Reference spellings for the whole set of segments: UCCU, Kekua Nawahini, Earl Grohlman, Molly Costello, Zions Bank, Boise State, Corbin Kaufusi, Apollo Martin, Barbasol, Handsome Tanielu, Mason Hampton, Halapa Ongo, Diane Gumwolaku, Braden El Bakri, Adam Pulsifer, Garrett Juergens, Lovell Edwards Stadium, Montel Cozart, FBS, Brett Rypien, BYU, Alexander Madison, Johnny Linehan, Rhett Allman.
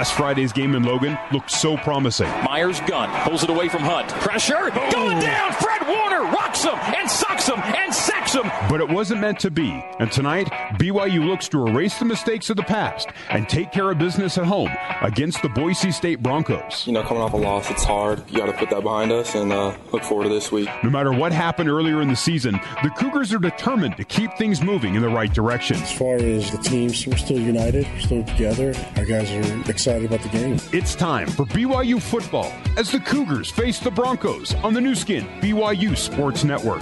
last Friday's game in Logan looked so promising. Myers gun, pulls it away from Hunt. Pressure, going down, Fred Warner rocks him and socks him and sacks him. But it wasn't meant to be, and tonight, BYU looks to erase the mistakes of the past and take care of business at home against the Boise State Broncos. You know, coming off a loss, it's hard. You got to put that behind us and look forward to this week. No matter what happened earlier in the season, the Cougars are determined to keep things moving in the right direction. As far as the teams, we're still united, we're still together. Our guys are excited about the game. It's time for BYU football as the Cougars face the Broncos on the new skin BYU Sports Network.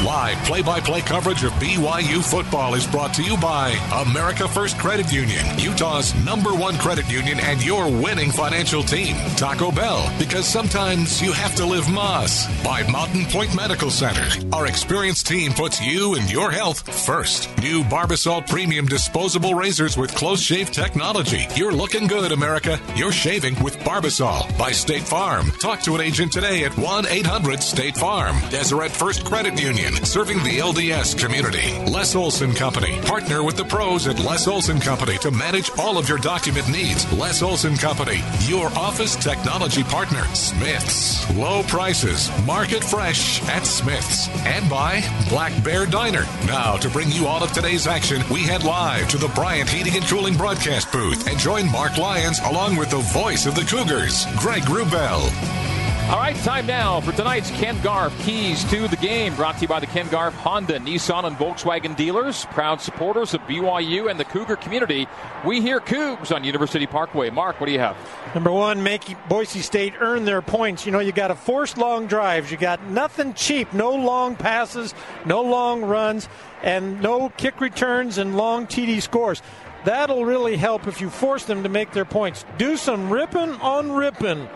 Live play-by-play coverage of BYU football is brought to you by America First Credit Union, Utah's #1 credit union and your winning financial team. Taco Bell, because sometimes you have to live Moss. By Mountain Point Medical Center, our experienced team puts you and your health first. New Barbasol Premium disposable razors with close shave technology. You're looking good, America. You're shaving with Barbasol. By State Farm, talk to an agent today at 1-800-STATE-FARM. Deseret First Credit Union, serving the LDS community. Les Olson Company. Partner with the pros at Les Olson Company to manage all of your document needs. Les Olson Company, your office technology partner. Smith's. Low prices. Market fresh at Smith's. And by Black Bear Diner. Now, to bring you all of today's action, we head live to the Bryant Heating and Cooling broadcast booth and join Mark Lyons along with the voice of the Cougars, Greg Wrubell. All right, time now for tonight's Ken Garf Keys to the Game, brought to you by the Ken Garf Honda, Nissan, and Volkswagen dealers, proud supporters of BYU and the Cougar community. We hear Cougs on University Parkway. Mark, what do you have? Number one, make Boise State earn their points. You know, you got to force long drives. You got nothing cheap, no long passes, no long runs, and no kick returns and long TD scores. That'll really help if you force them to make their points. Do some ripping on ripping.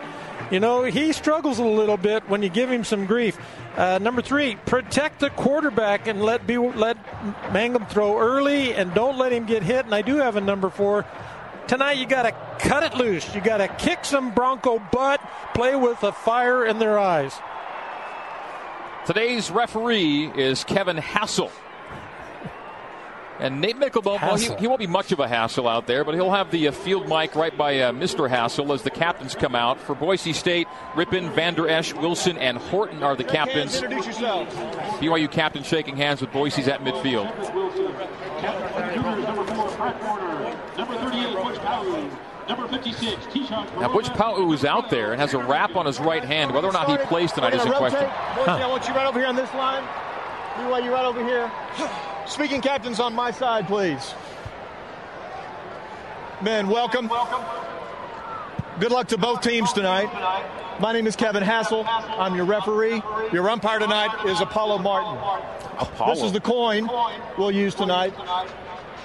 You know, he struggles a little bit when you give him some grief. Number three, protect the quarterback and let Mangum throw early and don't let him get hit. And I do have a number four. Tonight you got to cut it loose. You got to kick some Bronco butt, play with a fire in their eyes. Today's referee is Kevin Hassel. And Nate Mickle, well, he won't be much of a hassle out there, but he'll have the field mic right by Mr. Hassel as the captains come out. For Boise State, Rypien, Vander Esch, Wilson, and Horton are the captains. Introduce yourselves. BYU captain shaking hands with Boise's at midfield. Number 4, Fred Warner. Number 38, Butch Pau'u. Number 56, Tejan Koroma. Now, Butch Pau'u is out there and has a wrap on his right hand. Whether or not he plays tonight is in question. Boise, I want you right over here on this line. BYU right over here. Speaking captains on my side, please. Men, welcome. Good luck to both teams tonight. My name is Kevin Hassel. I'm your referee. Your umpire tonight is Apollo Martin. This is the coin we'll use tonight.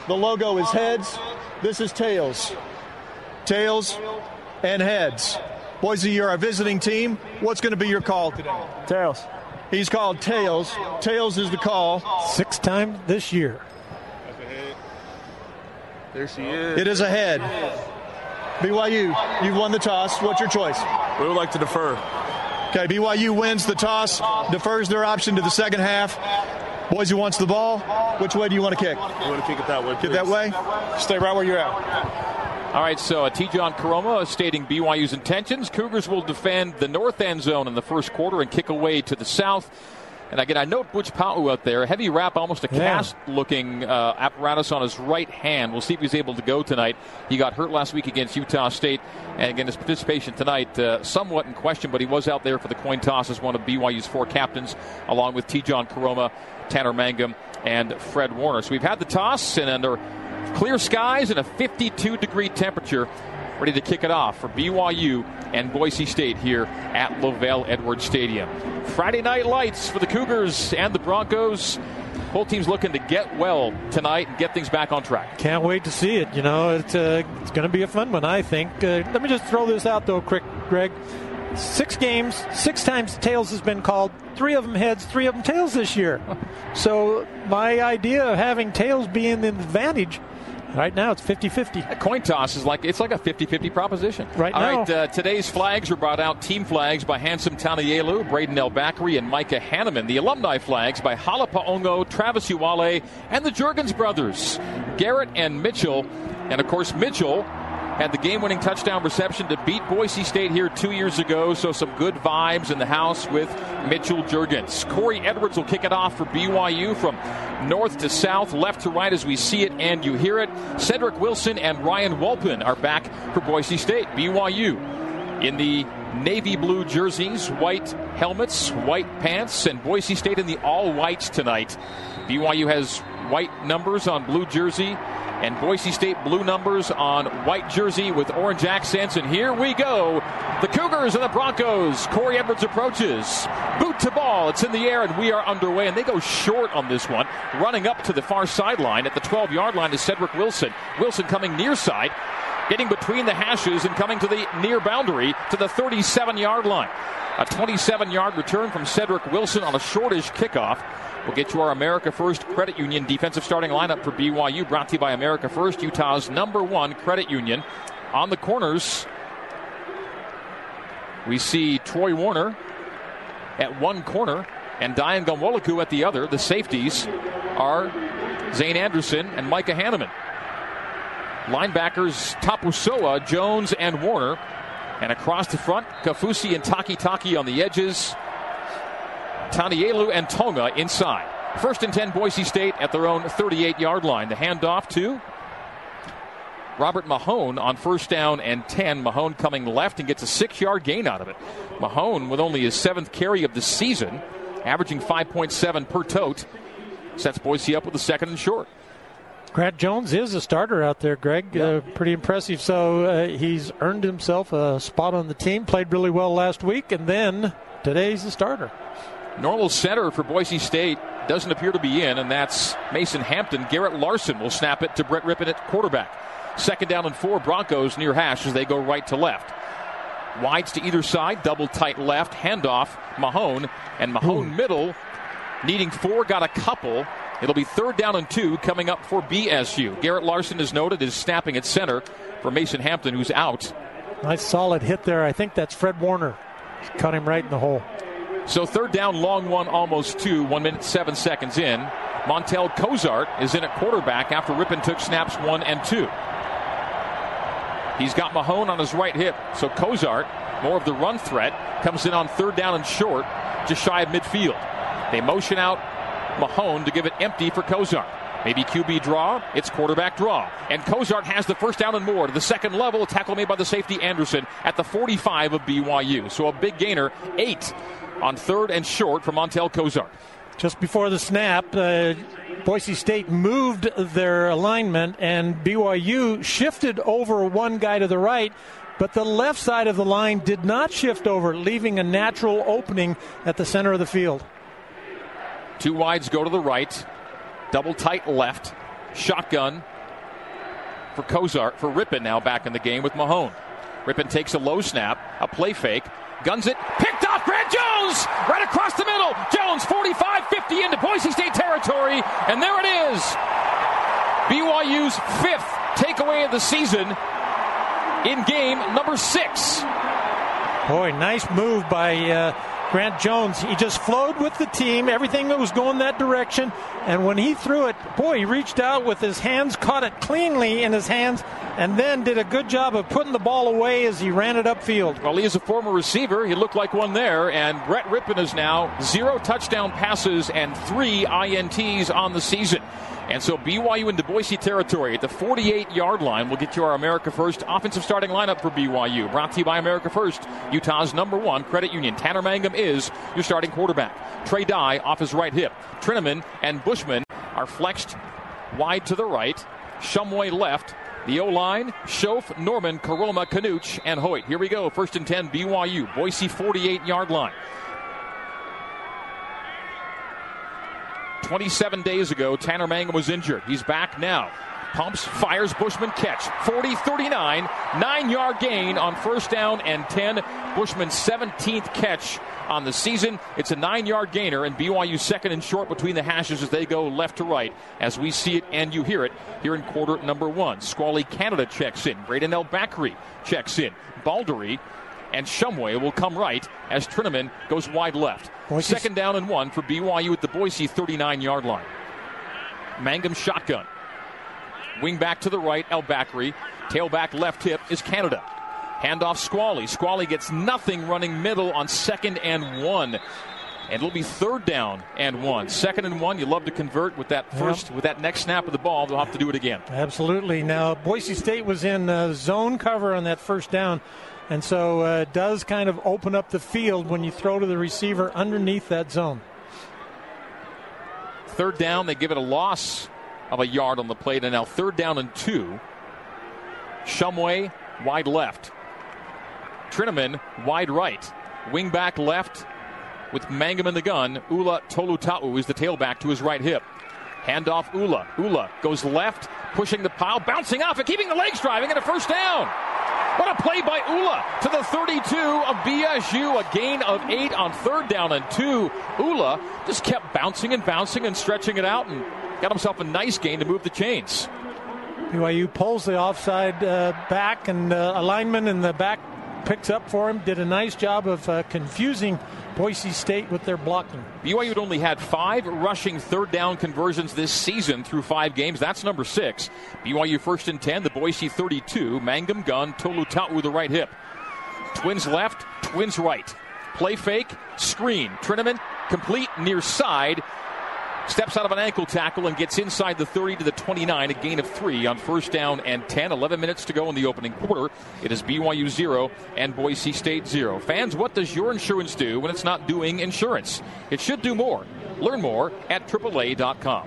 The logo is heads. This is tails. Tails and heads. Boise, you're our visiting team. What's going to be your call today? Tails. He's called tails. Tails is the call. Sixth time this year. That's a head. There she is. It is a head. BYU, you've won the toss. What's your choice? We would like to defer. Okay, BYU wins the toss, defers their option to the second half. Boise wants the ball. Which way do you want to kick? We want to kick it that way, please. Kick that way? Stay right where you're at. All right, so Tejan Koroma stating BYU's intentions. Cougars will defend the north end zone in the first quarter and kick away to the south. And again, I note Butch Pau'u out there. Heavy wrap, almost a cast-looking apparatus on his right hand. We'll see if he's able to go tonight. He got hurt last week against Utah State. And again, his participation tonight somewhat in question, but he was out there for the coin toss as one of BYU's four captains, along with Tejan Koroma, Tanner Mangum, and Fred Warner. So we've had the toss, and under clear skies and a 52-degree temperature, ready to kick it off for BYU and Boise State here at Lovell Edwards Stadium. Friday night lights for the Cougars and the Broncos. Both teams looking to get well tonight and get things back on track. Can't wait to see it. You know, it's going to be a fun one, I think. Let me just throw this out, though, quick, Greg. 6 games, 6 times tails has been called, 3 of them heads, 3 of them tails this year. So my idea of having tails being the advantage, right now it's 50-50. A coin toss is like a 50-50 proposition. Right now. All right, today's flags were brought out, team flags by Handsome Tanielu, Braden El Bakri, and Micah Hanneman. The alumni flags by Halapa Ongo, Travis Uwale, and the Juergens brothers, Garrett and Mitchell. And, of course, Mitchell had the game-winning touchdown reception to beat Boise State here 2 years ago, so some good vibes in the house with Mitchell Juergens. Corey Edwards will kick it off for BYU from north to south, left to right as we see it and you hear it. Cedric Wilson and Ryan Wolpin are back for Boise State. BYU in the navy blue jerseys, white helmets, white pants, and Boise State in the all-whites tonight. BYU has white numbers on blue jersey, and Boise State blue numbers on white jersey with orange accents. And here we go. The Cougars and the Broncos. Corey Edwards approaches. Boot to ball. It's in the air, and we are underway. And they go short on this one. Running up to the far sideline at the 12-yard line is Cedric Wilson. Wilson coming near side, getting between the hashes and coming to the near boundary to the 37-yard line. A 27-yard return from Cedric Wilson on a shortish kickoff. We'll get to our America First Credit Union defensive starting lineup for BYU, brought to you by America First, Utah's #1 credit union. On the corners, we see Troy Warner at one corner and Diane Gumwolaku at the other. The safeties are Zane Anderson and Micah Hanneman. Linebackers Tapusoa, Jones, and Warner. And across the front, Kaufusi and Takitaki on the edges. Tanielu and Tonga inside. First and 10, Boise State at their own 38-yard line. The handoff to Robert Mahone on first down and 10. Mahone coming left and gets a 6-yard gain out of it. Mahone with only his 7th carry of the season, averaging 5.7 per tote, sets Boise up with a second and short. Grant Jones is a starter out there, Greg. Yeah. Pretty impressive. So he's earned himself a spot on the team, played really well last week, and then today's the starter. Normal center for Boise State doesn't appear to be in, and that's Mason Hampton. Garrett Larson will snap it to Brett Rypien at quarterback. Second down and 4, Broncos near hash as they go right to left. Wides to either side, double tight left, handoff, Mahone, and Mahone middle, needing 4, got a couple. It'll be third down and 2 coming up for BSU. Garrett Larson is noted as snapping at center for Mason Hampton, who's out. Nice solid hit there. I think that's Fred Warner. Cut him right in the hole. So third down, long one, almost 2, 1 minute 7 seconds in. Montel Cozart is in at quarterback after Rypien took snaps 1 and 2. He's got Mahone on his right hip. So Cozart, more of the run threat, comes in on third down and short, just shy of midfield. They motion out Mahone to give it empty for Cozart. Maybe QB draw, it's quarterback draw. And Cozart has the first down and more. To the second level, a tackle made by the safety Anderson at the 45 of BYU. So a big gainer, 8 on third and short for Montel Cozart. Just before the snap, Boise State moved their alignment, and BYU shifted over one guy to the right, but the left side of the line did not shift over, leaving a natural opening at the center of the field. Two wides go to the right. Double tight left. Shotgun for Cozart, for Rypien now back in the game with Mahone. Rypien takes a low snap, a play fake, guns it, picked off Grant Jones! Right across the middle! Jones 45-50 into Boise State territory, and there it is! BYU's 5th takeaway of the season in game number 6. Boy, nice move by Grant Jones. He just flowed with the team, everything that was going that direction, and when he threw it, boy, he reached out with his hands, caught it cleanly in his hands, and then did a good job of putting the ball away as he ran it upfield. Well, he is a former receiver. He looked like one there, and Brett Rypien is now 0 touchdown passes and 3 INTs on the season. And so BYU into Boise territory at the 48-yard line. We'll get to our America First offensive starting lineup for BYU. Brought to you by America First, Utah's #1 credit union. Tanner Mangum is your starting quarterback. Trey Dye off his right hip. Trinnaman and Bushman are flexed wide to the right. Shumway left. The O-line, Schoaf, Norman, Koroma, Kanuch, and Hoyt. Here we go. First and 10, BYU. Boise 48-yard line. 27 days ago, Tanner Mangum was injured. He's back now. Pumps, fires, Bushman catch. 40-39, 9-yard gain on first down and 10. Bushman's 17th catch on the season. It's a 9-yard gainer, and BYU second and short between the hashes as they go left to right. As we see it and you hear it here in quarter number 1. Squally Canada checks in. Braden El Bakri checks in. Baldery and Shumway will come right as Trinnaman goes wide left. Boise. Second down and 1 for BYU at the Boise 39-yard line. Mangum shotgun. Wing back to the right, El Bakri. Tailback left hip is Canada. Handoff Squally. Squally gets nothing running middle on 2nd and 1. And it'll be 3rd down and 1. 2nd and 1, you love to convert with that first, with that next snap of the ball. They'll have to do it again. Absolutely. Now, Boise State was in zone cover on that first down. And so it does kind of open up the field when you throw to the receiver underneath that zone. 3rd down, they give it a loss of a yard on the plate. And now 3rd down and 2. Shumway, wide left. Trinnaman, wide right. Wing back left with Mangum in the gun. Ula Tolutau is the tailback to his right hip. Handoff Ula. Ula goes left, pushing the pile, bouncing off and keeping the legs driving, and a first down. What a play by Ula to the 32 of BSU. A gain of 8 on 3rd down and 2. Ula just kept bouncing and stretching it out and got himself a nice gain to move the chains. BYU pulls the offside back, and a lineman in the back picks up for him. Did a nice job of confusing Boise State with their blocking. BYU had only had 5 rushing 3rd down conversions this season through 5 games. That's number 6. BYU 1st and 10, the Boise 32. Mangum gun, Tolutau with the right hip. Twins left, twins right. Play fake, screen. Trinnaman complete near side. Steps out of an ankle tackle and gets inside the 30 to the 29. A gain of 3 on 1st down and 10. 11 minutes to go in the opening quarter. It is BYU 0 and Boise State 0. Fans, what does your insurance do when it's not doing insurance? It should do more. Learn more at AAA.com.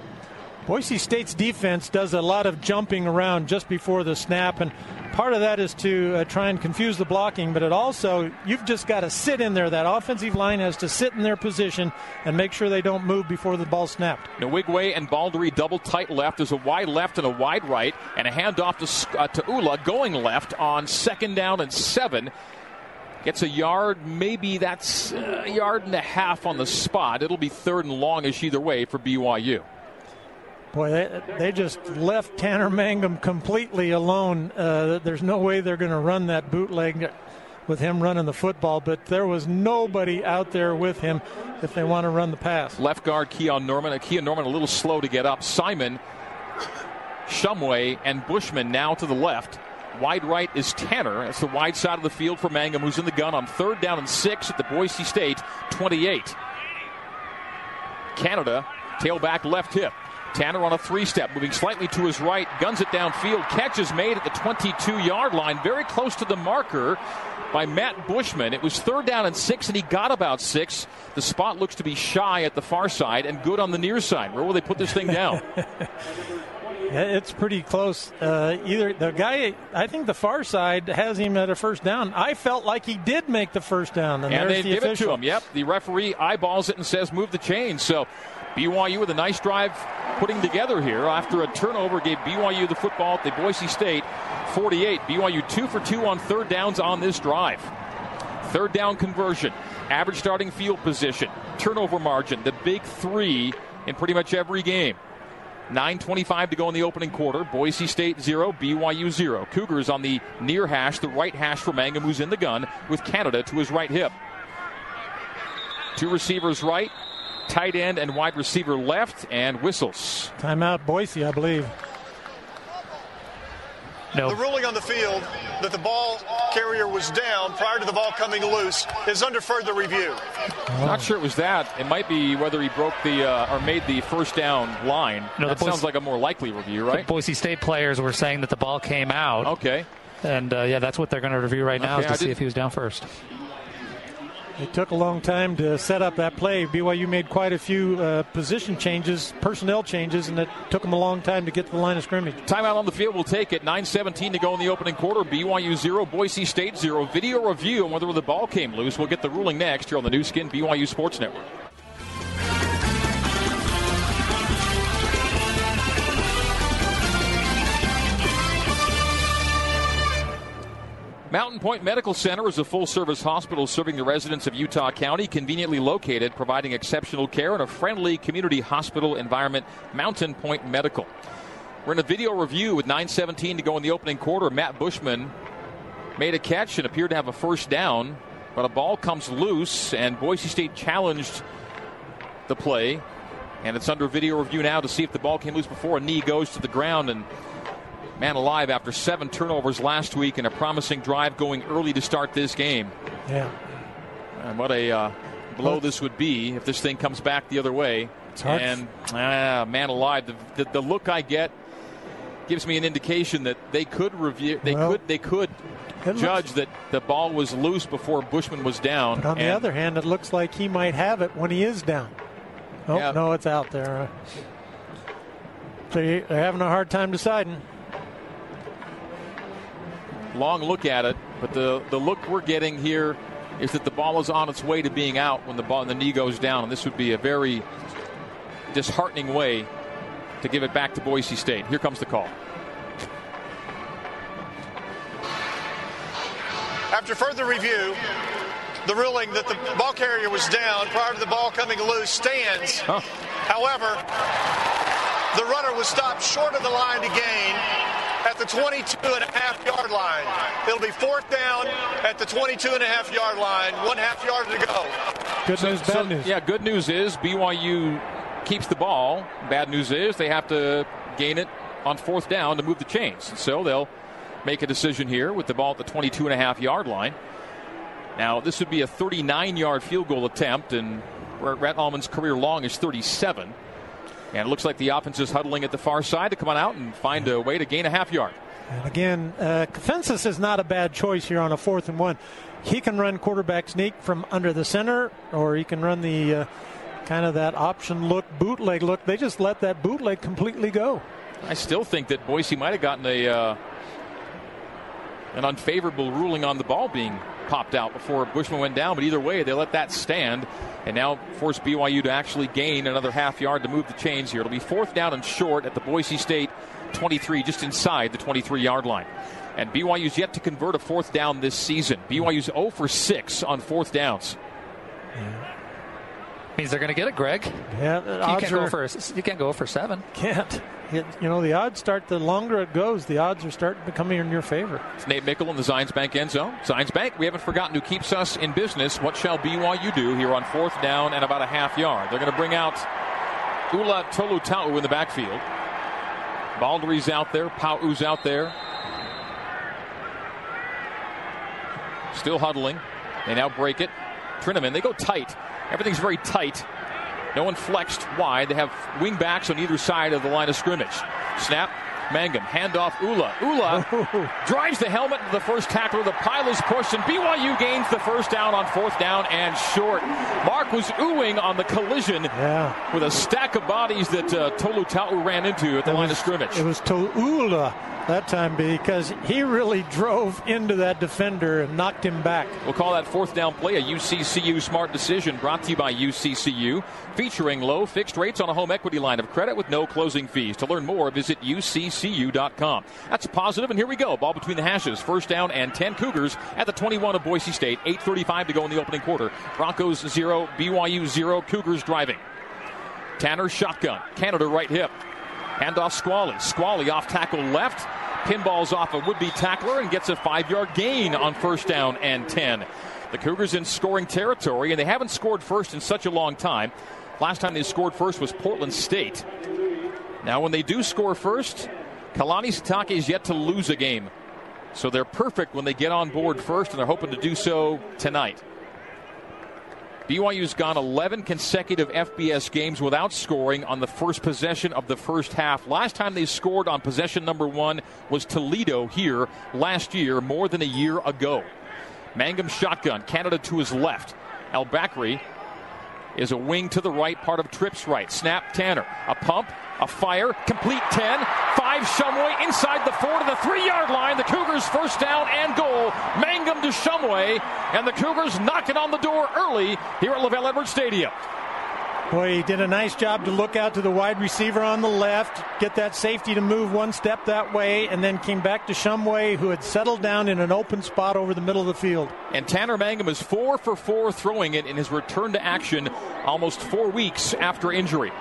Boise State's defense does a lot of jumping around just before the snap, and part of that is to try and confuse the blocking, but it also, you've just got to sit in there. That offensive line has to sit in their position and make sure they don't move before the ball snapped. Nwigwe and Baldry double tight left. There's a wide left and a wide right, and a handoff to Ula going left on 2nd down and 7. Gets a yard, maybe that's a yard and a half on the spot. It'll be 3rd and longish either way for BYU. Boy, they just left Tanner Mangum completely alone. There's no way they're going to run that bootleg with him running the football, but there was nobody out there with him if they want to run the pass. Left guard, Keon Norman a little slow to get up. Simon, Shumway, and Bushman now to the left. Wide right is Tanner. That's the wide side of the field for Mangum, who's in the gun on 3rd down and 6 at the Boise State 28. Canada, tailback left hip. Tanner on a 3-step, moving slightly to his right, guns it downfield. Catch is made at the 22-yard line, very close to the marker by Matt Bushman. It was 3rd down and 6, and he got about 6. The spot looks to be shy at the far side and good on the near side. Where will they put this thing down? It's pretty close. Either the guy, I think the far side has him at a first down. I felt like he did make the first down, and they give it to him. Yep, the referee eyeballs it and says, "Move the chains." So BYU with a nice drive putting together here after a turnover gave BYU the football at the Boise State 48. BYU 2 for 2 on 3rd downs on this drive. 3rd down conversion, average starting field position, turnover margin, the big 3 in pretty much every game. 9:25 to go in the opening quarter. Boise State 0, BYU 0. Cougars on the near hash, the right hash for Mangum, who's in the gun with Canada to his right hip. 2 receivers right, tight end and wide receiver left, and whistles. Timeout, Boise, I believe. No. The ruling on the field that the ball carrier was down prior to the ball coming loose is under further review. Oh. Not sure it was that. It might be whether he broke the or made the first down line. No, that sounds like a more likely review, right? The Boise State players were saying that the ball came out. Okay. And, yeah, that's what they're going to review right now, is to see if he was down first. It took a long time to set up that play. BYU made quite a few position changes, personnel changes, and it took them a long time to get to the line of scrimmage. Timeout on the field. We'll take it. 9:17 to go in the opening quarter. BYU 0, Boise State 0. Video review on whether the ball came loose. We'll get the ruling next here on the new skin BYU Sports Network. Mountain Point Medical Center is a full-service hospital serving the residents of Utah County, conveniently located, providing exceptional care in a friendly community hospital environment. Mountain Point Medical. We're in a video review with 9:17 to go in the opening quarter. Matt Bushman made a catch and appeared to have a first down, but a ball comes loose, and Boise State challenged the play, and it's under video review now to see if the ball came loose before a knee goes to the ground, and man alive after 7 turnovers last week and a promising drive going early to start this game. Yeah. And what a blow this would be if this thing comes back the other way. It's hard. And man alive, the look I get gives me an indication that they could review. They could judge that the ball was loose before Bushman was down. But on the other hand, it looks like he might have it when he is down. Oh, yeah. No, it's out there. They're having a hard time deciding. Long look at it, but the look we're getting here is that the ball is on its way to being out when the knee goes down, and this would be a very disheartening way to give it back to Boise State. Here comes the call. After further review, the ruling that the ball carrier was down prior to the ball coming loose stands. Huh. However, the runner was stopped short of the line to gain at the 22.5-yard line. It'll be 4th down at the 22.5-yard line. 1/2 yard to go. Good news, bad news. Yeah, good news is BYU keeps the ball. Bad news is they have to gain it on 4th down to move the chains. So they'll make a decision here with the ball at the 22.5-yard line. Now, this would be a 39-yard field goal attempt, and Rhett Allman's career long is 37. And it looks like the offense is huddling at the far side to come on out and find a way to gain a half yard. And again, Kofensis is not a bad choice here on a 4th and 1. He can run quarterback sneak from under the center, or he can run the kind of that option look, bootleg look. They just let that bootleg completely go. I still think that Boise might have gotten a an unfavorable ruling on the ball being popped out before Bushman went down, but either way they let that stand and now force BYU to actually gain another half yard to move the chains here. It'll be 4th down and short at the Boise State 23, just inside the 23-yard line. And BYU's yet to convert a 4th down this season. BYU's 0 for 6 on 4th downs. Yeah. Means they're going to get it, Greg. Yeah, you can't go for 7. Can't. You know, the odds start, the longer it goes, the odds are starting to come in your favor. It's Nate Mickle in the Zions Bank end zone. Zions Bank, we haven't forgotten who keeps us in business. What shall BYU do here on 4th down and about a half yard? They're going to bring out Ula Tolutau in the backfield. Baldry's out there. Pau'u's out there. Still huddling. They now break it. Trinnaman, they go tight. Everything's very tight. No one flexed wide. They have wing backs on either side of the line of scrimmage. Snap, Mangum, handoff, Ula. Ula drives the helmet into the first tackler. The pile is pushed, and BYU gains the first down on 4th down and short. Mark was oohing on the collision with a stack of bodies that Tolutau ran into at the line of scrimmage. It was Ula that time because he really drove into that defender and knocked him back. We'll call that 4th down play a UCCU smart decision, brought to you by UCCU, featuring low fixed rates on a home equity line of credit with no closing fees. To learn more, visit uccu.com. That's positive, and here we go. Ball between the hashes. 1st down and 10 Cougars at the 21 of Boise State. 8:35 to go in the opening quarter. Broncos 0, BYU 0, Cougars driving. Tanner shotgun. Canada right hip. Handoff Squally. Squally off tackle left. Pinballs off a would-be tackler and gets a 5-yard gain on 1st down and 10. The Cougars in scoring territory, and they haven't scored first in such a long time. Last time they scored first was Portland State. Now when they do score first, Kalani Sitake is yet to lose a game. So they're perfect when they get on board first, and they're hoping to do so tonight. BYU's gone 11 consecutive FBS games without scoring on the first possession of the first half. Last time they scored on possession number 1 was Toledo here last year, more than a year ago. Mangum shotgun, Canada to his left. Al-Bakri is a wing to the right, part of Tripp's right. Snap, Tanner. A pump, a fire, complete 10. 5, Shumway inside the 4 to the 3-yard line. The Cougars 1st down and goal. Mangum to Shumway, and the Cougars knock it on the door early here at Lavelle Edwards Stadium. Boy, he did a nice job to look out to the wide receiver on the left, get that safety to move one step that way, and then came back to Shumway, who had settled down in an open spot over the middle of the field. And Tanner Mangum is 4 for 4 throwing it in his return to action almost 4 weeks after injury.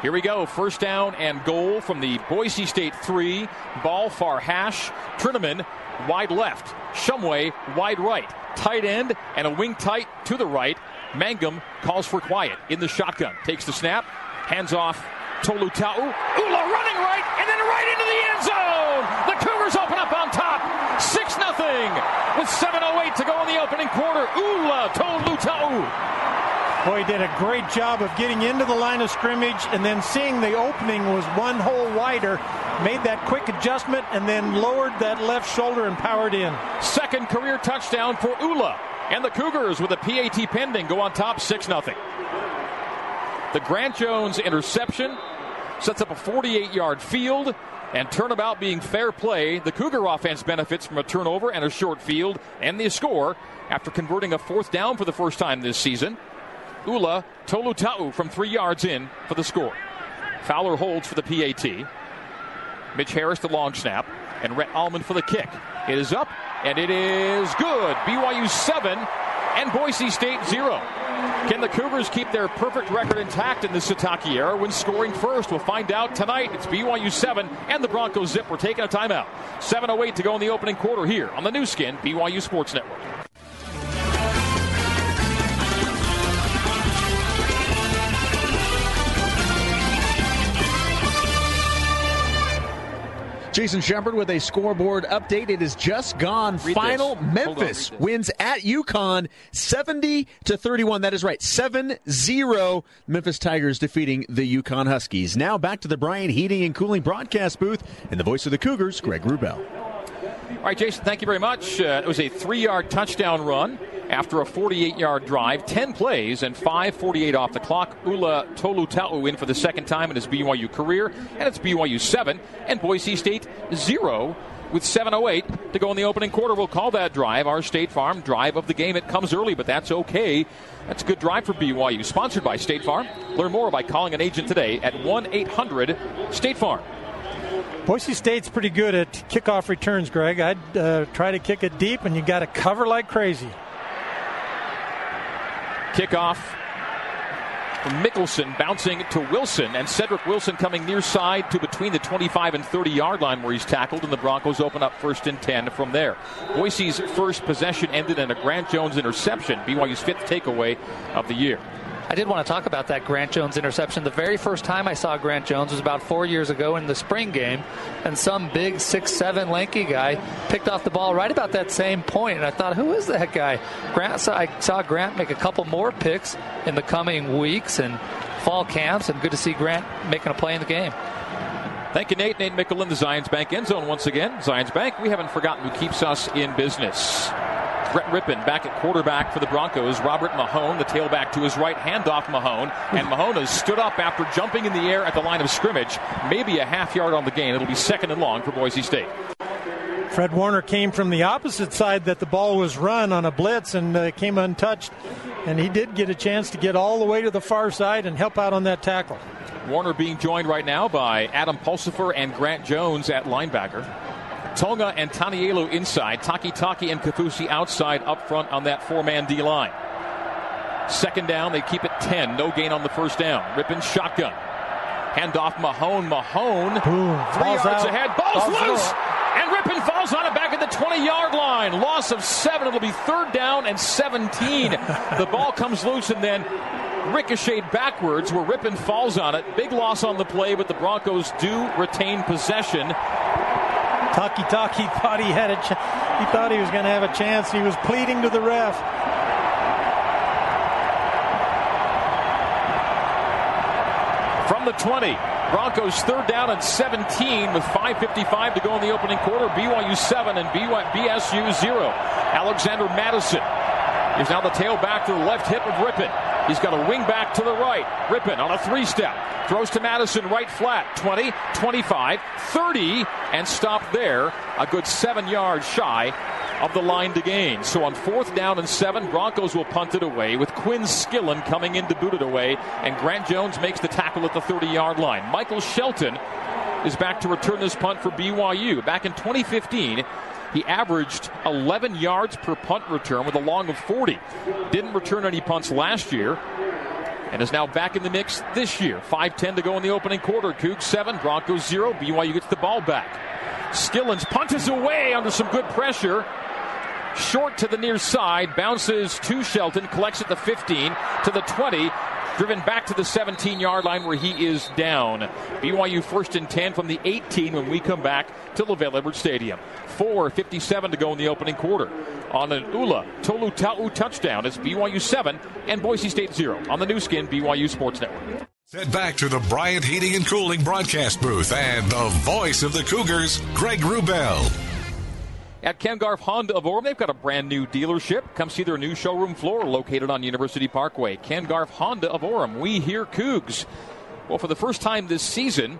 Here we go. 1st down and goal from the Boise State 3. Ball far hash. Trinnaman wide left. Shumway wide right. Tight end and a wing tight to the right. Mangum calls for quiet in the shotgun. Takes the snap. Hands off Tolutau. Ula running right, and then right into the end zone. The Cougars open up on top, 6-0, with 7:08 to go in the opening quarter. Ula Tolutau. Boy, he did a great job of getting into the line of scrimmage and then seeing the opening was one hole wider. Made that quick adjustment and then lowered that left shoulder and powered in. Second career touchdown for Ula. And the Cougars, with a PAT pending, go on top 6-0. The Grant Jones interception sets up a 48-yard field. And turnabout being fair play, the Cougar offense benefits from a turnover and a short field and the score after converting a fourth down for the first time this season. Ula Tolutau from 3 yards in for the score. Fowler holds for the PAT. Mitch Harris the long snap. And Rhett Allman for the kick. It is up, and it is good. BYU 7 and Boise State 0. Can the Cougars keep their perfect record intact in the Sitake era when scoring first? We'll find out tonight. It's BYU 7 and the Broncos zip. We're taking a timeout. 7:08 to go in the opening quarter here on the new skin, BYU Sports Network. Jason Shepard with a scoreboard update. It is just gone. Final Memphis wins at UConn 70-31. That is right, 7-0. Memphis Tigers defeating the UConn Huskies. Now back to the Bryant Heating and Cooling broadcast booth and the voice of the Cougars, Greg Wrubel. All right, Jason, thank you very much. It was a 3-yard touchdown run after a 48-yard drive. 10 plays and 5:48 off the clock. Ula Tolutau in for the second time in his BYU career. And it's BYU 7 and Boise State 0 with 7:08 to go in the opening quarter. We'll call that drive our State Farm drive of the game. It comes early, but that's okay. That's a good drive for BYU. Sponsored by State Farm. Learn more by calling an agent today at 1-800-STATE-FARM. Boise State's pretty good at kickoff returns, Greg. I'd try to kick it deep, and you got to cover like crazy. Kickoff from Mickelson bouncing to Wilson, and Cedric Wilson coming near side to between the 25 and 30-yard line where he's tackled, and the Broncos open up 1st and 10 from there. Boise's first possession ended in a Grant Jones interception, BYU's 5th takeaway of the year. I did want to talk about that Grant Jones interception. The very first time I saw Grant Jones was about 4 years ago in the spring game, and some big 6'7" lanky guy picked off the ball right about that same point, and I thought, who is that guy? I saw Grant make a couple more picks in the coming weeks and fall camps, and good to see Grant making a play in the game. Thank you, Nate. Nate Mickle in the Zions Bank end zone once again. Zions Bank, we haven't forgotten who keeps us in business. Brett Rypien back at quarterback for the Broncos. Robert Mahone, the tailback to his right, handoff Mahone. And Mahone has stood up after jumping in the air at the line of scrimmage. Maybe a half yard on the gain. It'll be 2nd and long for Boise State. Fred Warner came from the opposite side that the ball was run on a blitz and came untouched. And he did get a chance to get all the way to the far side and help out on that tackle. Warner being joined right now by Adam Pulsifer and Grant Jones at linebacker. Tonga and Tanielu inside. Takitaki and Kaufusi outside up front on that four-man D-line. 2nd down, they keep it 10. No gain on the 1st down. Rypien shotgun. Hand off Mahone. Mahone, boom, 3 yards out. Ahead. Ball's loose! And Rypien falls on it back at the 20-yard line. Loss of 7. It'll be 3rd down and 17. The ball comes loose and then ricocheted backwards where Rypien falls on it. Big loss on the play, but the Broncos do retain possession. Takitaki thought he thought he was going to have a chance. He was pleading to the ref. From the 20, Broncos 3rd down and 17 with 5:55 to go in the opening quarter. BYU 7 and BSU 0. Alexander Madison is now the tailback to the left hip of Rypien. He's got a wing back to the right. Rypien on a 3-step. Throws to Madison, right flat, 20, 25, 30, and stopped there. A good 7 yards shy of the line to gain. So on 4th down and 7, Broncos will punt it away with Quinn Skillen coming in to boot it away, and Grant Jones makes the tackle at the 30-yard line. Michael Shelton is back to return this punt for BYU. Back in 2015, he averaged 11 yards per punt return with a long of 40. Didn't return any punts last year. And is now back in the mix this year. 5:10 to go in the opening quarter. Cougs 7, Broncos 0. BYU gets the ball back. Skillens punches away under some good pressure. Short to the near side. Bounces to Shelton. Collects at the 15 to the 20. driven back to the 17-yard line where he is down. BYU first and 10 from the 18 when we come back to Lavelle Edwards Stadium. 4:57 to go in the opening quarter. On an Ula Tolutau touchdown, it's BYU 7 and Boise State 0 on the new skin BYU Sports Network. Head back to the Bryant Heating and Cooling broadcast booth and the voice of the Cougars, Greg Wrubel. At Camgarf Honda of Orem, they've got a brand new dealership. Come see their new showroom floor located on University Parkway. Camgarf Honda of Orem, we hear Cougs. Well, for the first time this season,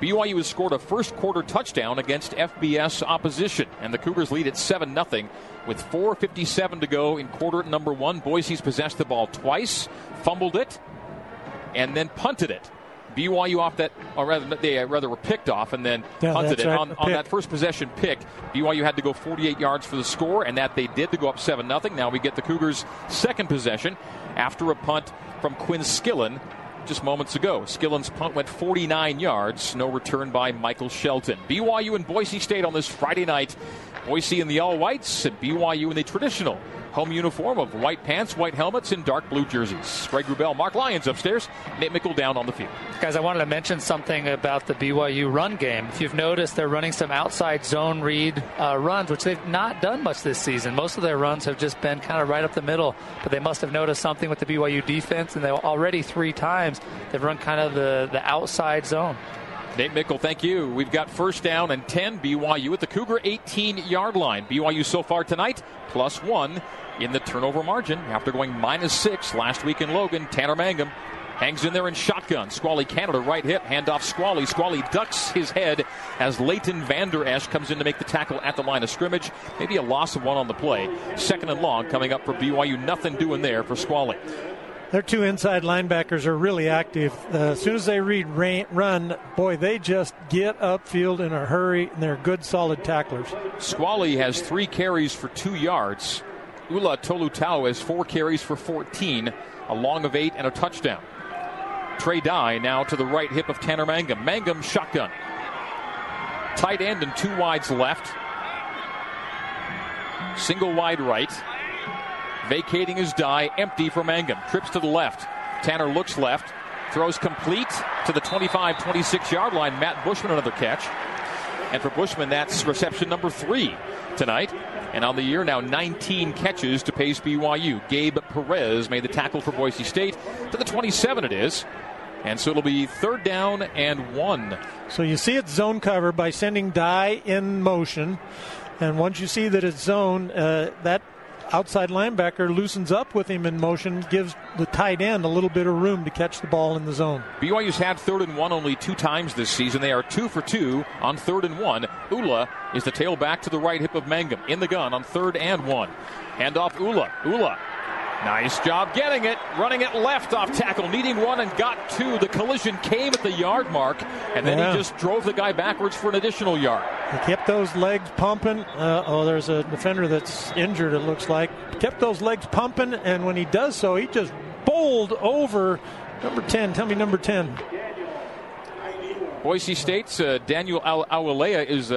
BYU has scored a first-quarter touchdown against FBS opposition, and the Cougars lead at 7-0 with 4:57 to go in quarter number one. Boise's possessed the ball twice, fumbled it, and then punted it. BYU off that, or rather, they were picked off and then punted it. Right. On that first possession pick, BYU had to go 48 yards for the score, and that they did to go up 7-0. Now we get the Cougars' second possession after a punt from Quinn Skillen just moments ago. Skillen's punt went 49 yards, no return by Michael Shelton. BYU and Boise State on this Friday night. Boise in the all-whites and BYU in the traditional home uniform of white pants, white helmets, and dark blue jerseys. Greg Wrubel, Mark Lyons upstairs, Nate Mickle down on the field. Guys, I wanted to mention something about the BYU run game. If you've noticed, they're running some outside zone read runs, which they've not done much this season. Most of their runs have just been kind of right up the middle, but they must have noticed something with the BYU defense, and they already three times they've run kind of the outside zone. Nate Mickle, thank you. We've got first down and 10, BYU at the Cougar 18-yard line. BYU so far tonight, +1 in the turnover margin after going -6 last week in Logan. Tanner Mangum hangs in there in shotgun. Squally Canada, right hip, handoff Squally. Squally ducks his head as Leighton Vander Esch comes in to make the tackle at the line of scrimmage. Maybe a loss of one on the play. Second and long coming up for BYU. Nothing doing there for Squally. Their two inside linebackers are really active. As soon as they read run, boy, they just get upfield in a hurry, and they're good, solid tacklers. Squally has 3 carries for 2 yards. Ula Tolutau has 4 carries for 14, a long of 8 and a touchdown. Trey Dye now to the right hip of Tanner Mangum. Mangum shotgun. Tight end and 2 wides left. Single wide right. Vacating his die, empty for Mangum. Trips to the left. Tanner looks left. Throws complete to the 25, 26-yard line. Matt Bushman, another catch. And for Bushman, that's reception number 3 tonight. And on the year now, 19 catches to pace BYU. Gabe Perez made the tackle for Boise State. To the 27 it is. And so it'll be third down and 1. So you see it's zone cover by sending die in motion. And once you see that it's zone, that outside linebacker loosens up with him in motion, gives the tight end a little bit of room to catch the ball in the zone. BYU's had 3rd and 1 only 2 times this season. They are 2 for 2 on 3rd and 1. Ula is the tailback to the right hip of Mangum in the gun on 3rd and 1. Hand off Ula. Ula, nice job getting it. Running it left off tackle, needing 1 and got 2. The collision came at the yard mark, and then he just drove the guy backwards for an additional yard. He kept those legs pumping. There's a defender that's injured, it looks like. Kept those legs pumping, and when he does so, he just bowled over number 10. Tell me number 10. Boise State's Daniel Awelua is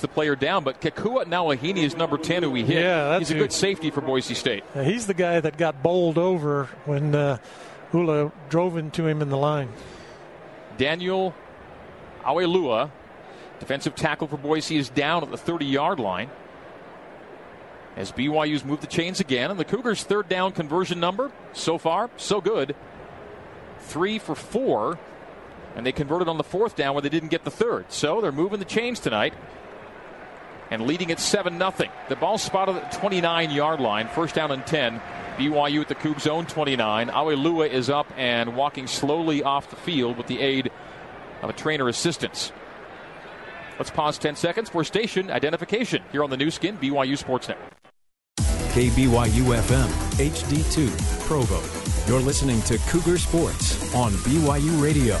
the player down, but Kekua Nawahini is number 10 who we hit. Yeah, he's a good safety for Boise State. He's the guy that got bowled over when Ula drove into him in the line. Daniel Awelua, defensive tackle for Boise, is down at the 30-yard line. As BYU's moved the chains again, and the Cougars' third down conversion number, so far, so good. 3 for 4. And they converted on the 4th down where they didn't get the 3rd. So they're moving the chains tonight and leading at 7-0. The ball spotted at the 29-yard line. First down and 10. BYU at the Cougs' own 29. Awelua is up and walking slowly off the field with the aid of a trainer assistance. Let's pause 10 seconds for station identification here on the new skin BYU Sports Network. KBYU FM HD2 Provo. You're listening to Cougar Sports on BYU Radio.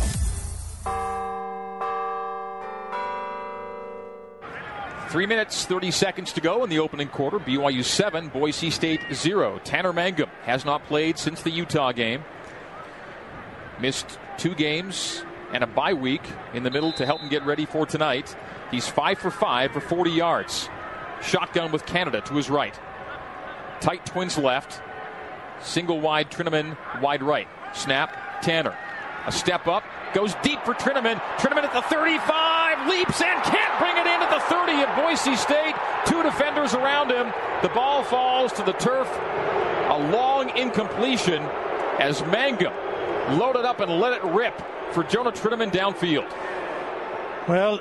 Minutes, 30 seconds to go in the opening quarter. BYU 7, Boise State 0. Tanner Mangum has not played since the Utah game. Missed 2 games and a bye week in the middle to help him get ready for tonight. He's 5 for 5 for 40 yards. Shotgun with Canada to his right. Tight twins left. Single wide, Trinnaman wide right. Snap, Tanner. A step up, goes deep for Trinnaman. Trinnaman at the 35, leaps and can't bring it in at the 30 at Boise State. Two defenders around him. The ball falls to the turf. A long incompletion as Mangum loaded up and let it rip for Jonah Trinnaman downfield. Well,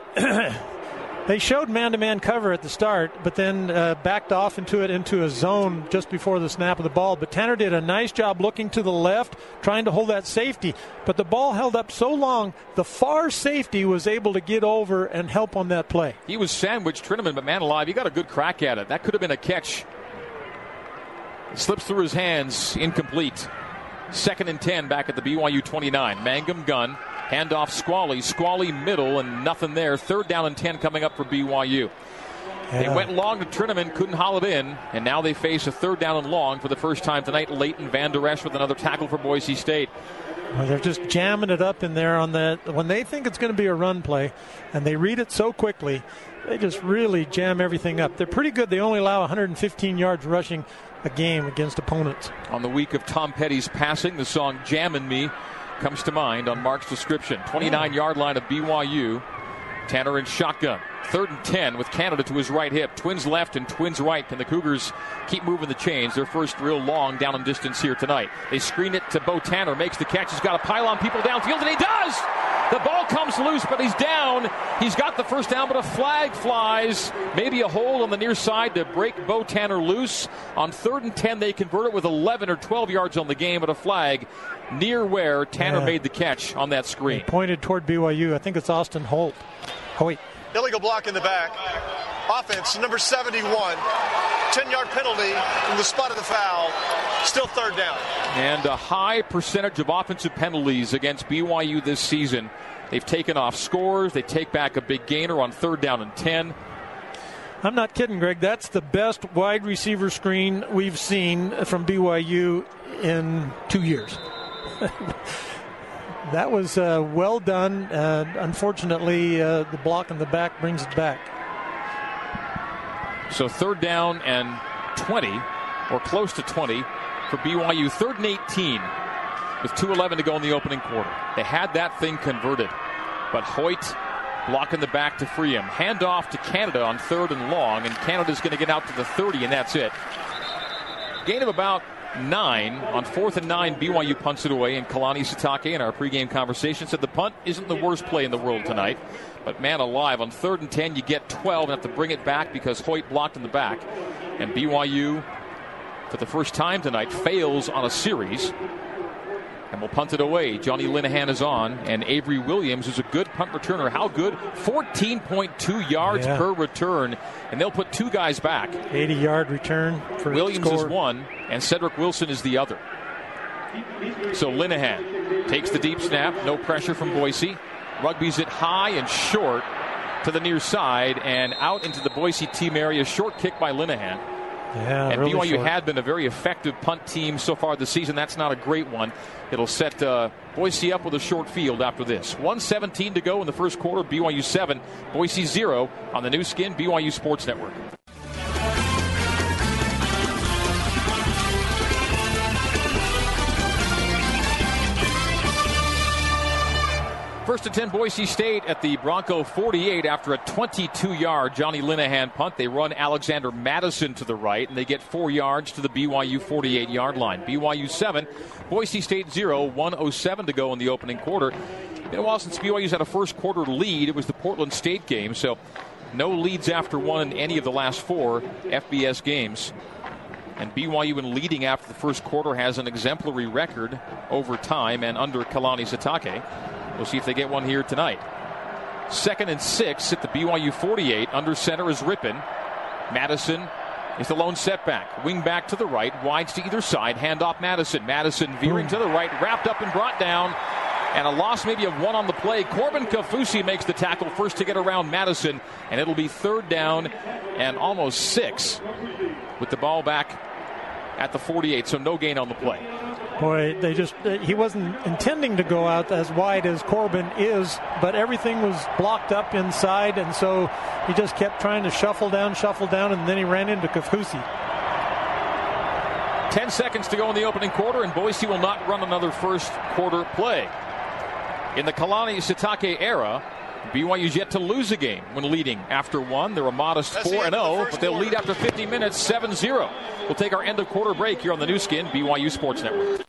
they showed man-to-man cover at the start, but then backed off into a zone just before the snap of the ball. But Tanner did a nice job looking to the left, trying to hold that safety. But the ball held up so long, the far safety was able to get over and help on that play. He was sandwiched, Trinnaman, but man alive, he got a good crack at it. That could have been a catch. Slips through his hands, incomplete. 2nd and 10 back at the BYU 29. Mangum gun. Handoff Squally. Squally middle and nothing there. 3rd down and 10 coming up for BYU. Yeah. They went long to Trinnaman, couldn't haul it in, and now they face a 3rd down and long for the first time tonight. Leighton Vander Esch with another tackle for Boise State. Well, they're just jamming it up in there on that when they think it's going to be a run play, and they read it so quickly. They just really jam everything up. They're pretty good. They only allow 115 yards rushing a game against opponents. On the week of Tom Petty's passing, the song Jammin' Me comes to mind on Mark's description. 29-yard line of BYU. Tanner in shotgun. 3rd and 10 with Canada to his right hip. Twins left and twins right. Can the Cougars keep moving the chains? Their first real long down and distance here tonight. They screen it to Bo Tanner. Makes the catch. He's got to pile on people downfield, and he does! The ball comes loose, but he's down. He's got the first down, but a flag flies. Maybe a hold on the near side to break Bo Tanner loose. On 3rd and 10, they convert it with 11 or 12 yards on the game, but a flag near where Tanner made the catch on that screen. He pointed toward BYU. I think it's Austin Holt. Hoyt. Illegal block in the back. Offense, number 71. 10-yard penalty from the spot of the foul. Still 3rd down. And a high percentage of offensive penalties against BYU this season. They've taken off scores. They take back a big gainer on 3rd down and 10. I'm not kidding, Greg. That's the best wide receiver screen we've seen from BYU in 2 years. That was well done. Unfortunately, the block in the back brings it back. So 3rd down and 20, or close to 20, for BYU. 3rd and 18 with 2:11 to go in the opening quarter. They had that thing converted, but Hoyt blocking the back to free him. Handoff to Canada on 3rd and long, and Canada's going to get out to the 30, and that's it. Gain of about 9. On 4th and 9, BYU punts it away, and Kalani Sitake in our pregame conversation said the punt isn't the worst play in the world tonight, but man alive, on 3rd and 10 you get 12 and have to bring it back because Hoyt blocked in the back, and BYU for the first time tonight fails on a series and will punt it away. Johnny Linehan is on, and Avery Williams is a good punt returner. How good? 14.2 yards per return, and they'll put two guys back. 80-yard return for Williams is one, and Cedric Wilson is the other. So Linehan takes the deep snap, no pressure from Boise. Rugby's it high and short to the near side and out into the Boise team area. Short kick by Linehan. Yeah, and really BYU had been a very effective punt team so far this season. That's not a great one. It'll set Boise up with a short field after this. 1:17 to go in the first quarter. BYU 7, Boise 0 on the new skin, BYU Sports Network. First and 10, Boise State at the Bronco 48 after a 22-yard Johnny Linehan punt. They run Alexander Madison to the right, and they get 4 yards to the BYU 48-yard line. BYU 7, Boise State 0, 1:07 to go in the opening quarter. Been a while since BYU's had a first-quarter lead. It was the Portland State game, so no leads after one in any of the last 4 FBS games. And BYU, in leading after the first quarter, has an exemplary record over time and under Kalani Sitake. We'll see if they get one here tonight. 2nd and 6 at the BYU 48. Under center is Rypien. Madison is the lone setback. Wing back to the right. Wides to either side. Hand off Madison. Madison veering to the right. Wrapped up and brought down. And a loss maybe of one on the play. Corbin Kaufusi makes the tackle first to get around Madison. And it'll be 3rd down and almost 6 with the ball back at the 48. So no gain on the play. Boy, he wasn't intending to go out as wide as Corbin is, but everything was blocked up inside, and so he just kept trying to shuffle down, and then he ran into Kaufusi. 10 seconds to go in the opening quarter, and Boise will not run another first quarter play. In the Kalani Sitake era, BYU's yet to lose a game when leading after one. They're a modest 4-0, but they'll lead after 50 minutes, 7-0. We'll take our end of quarter break here on the new skin, BYU Sports Network.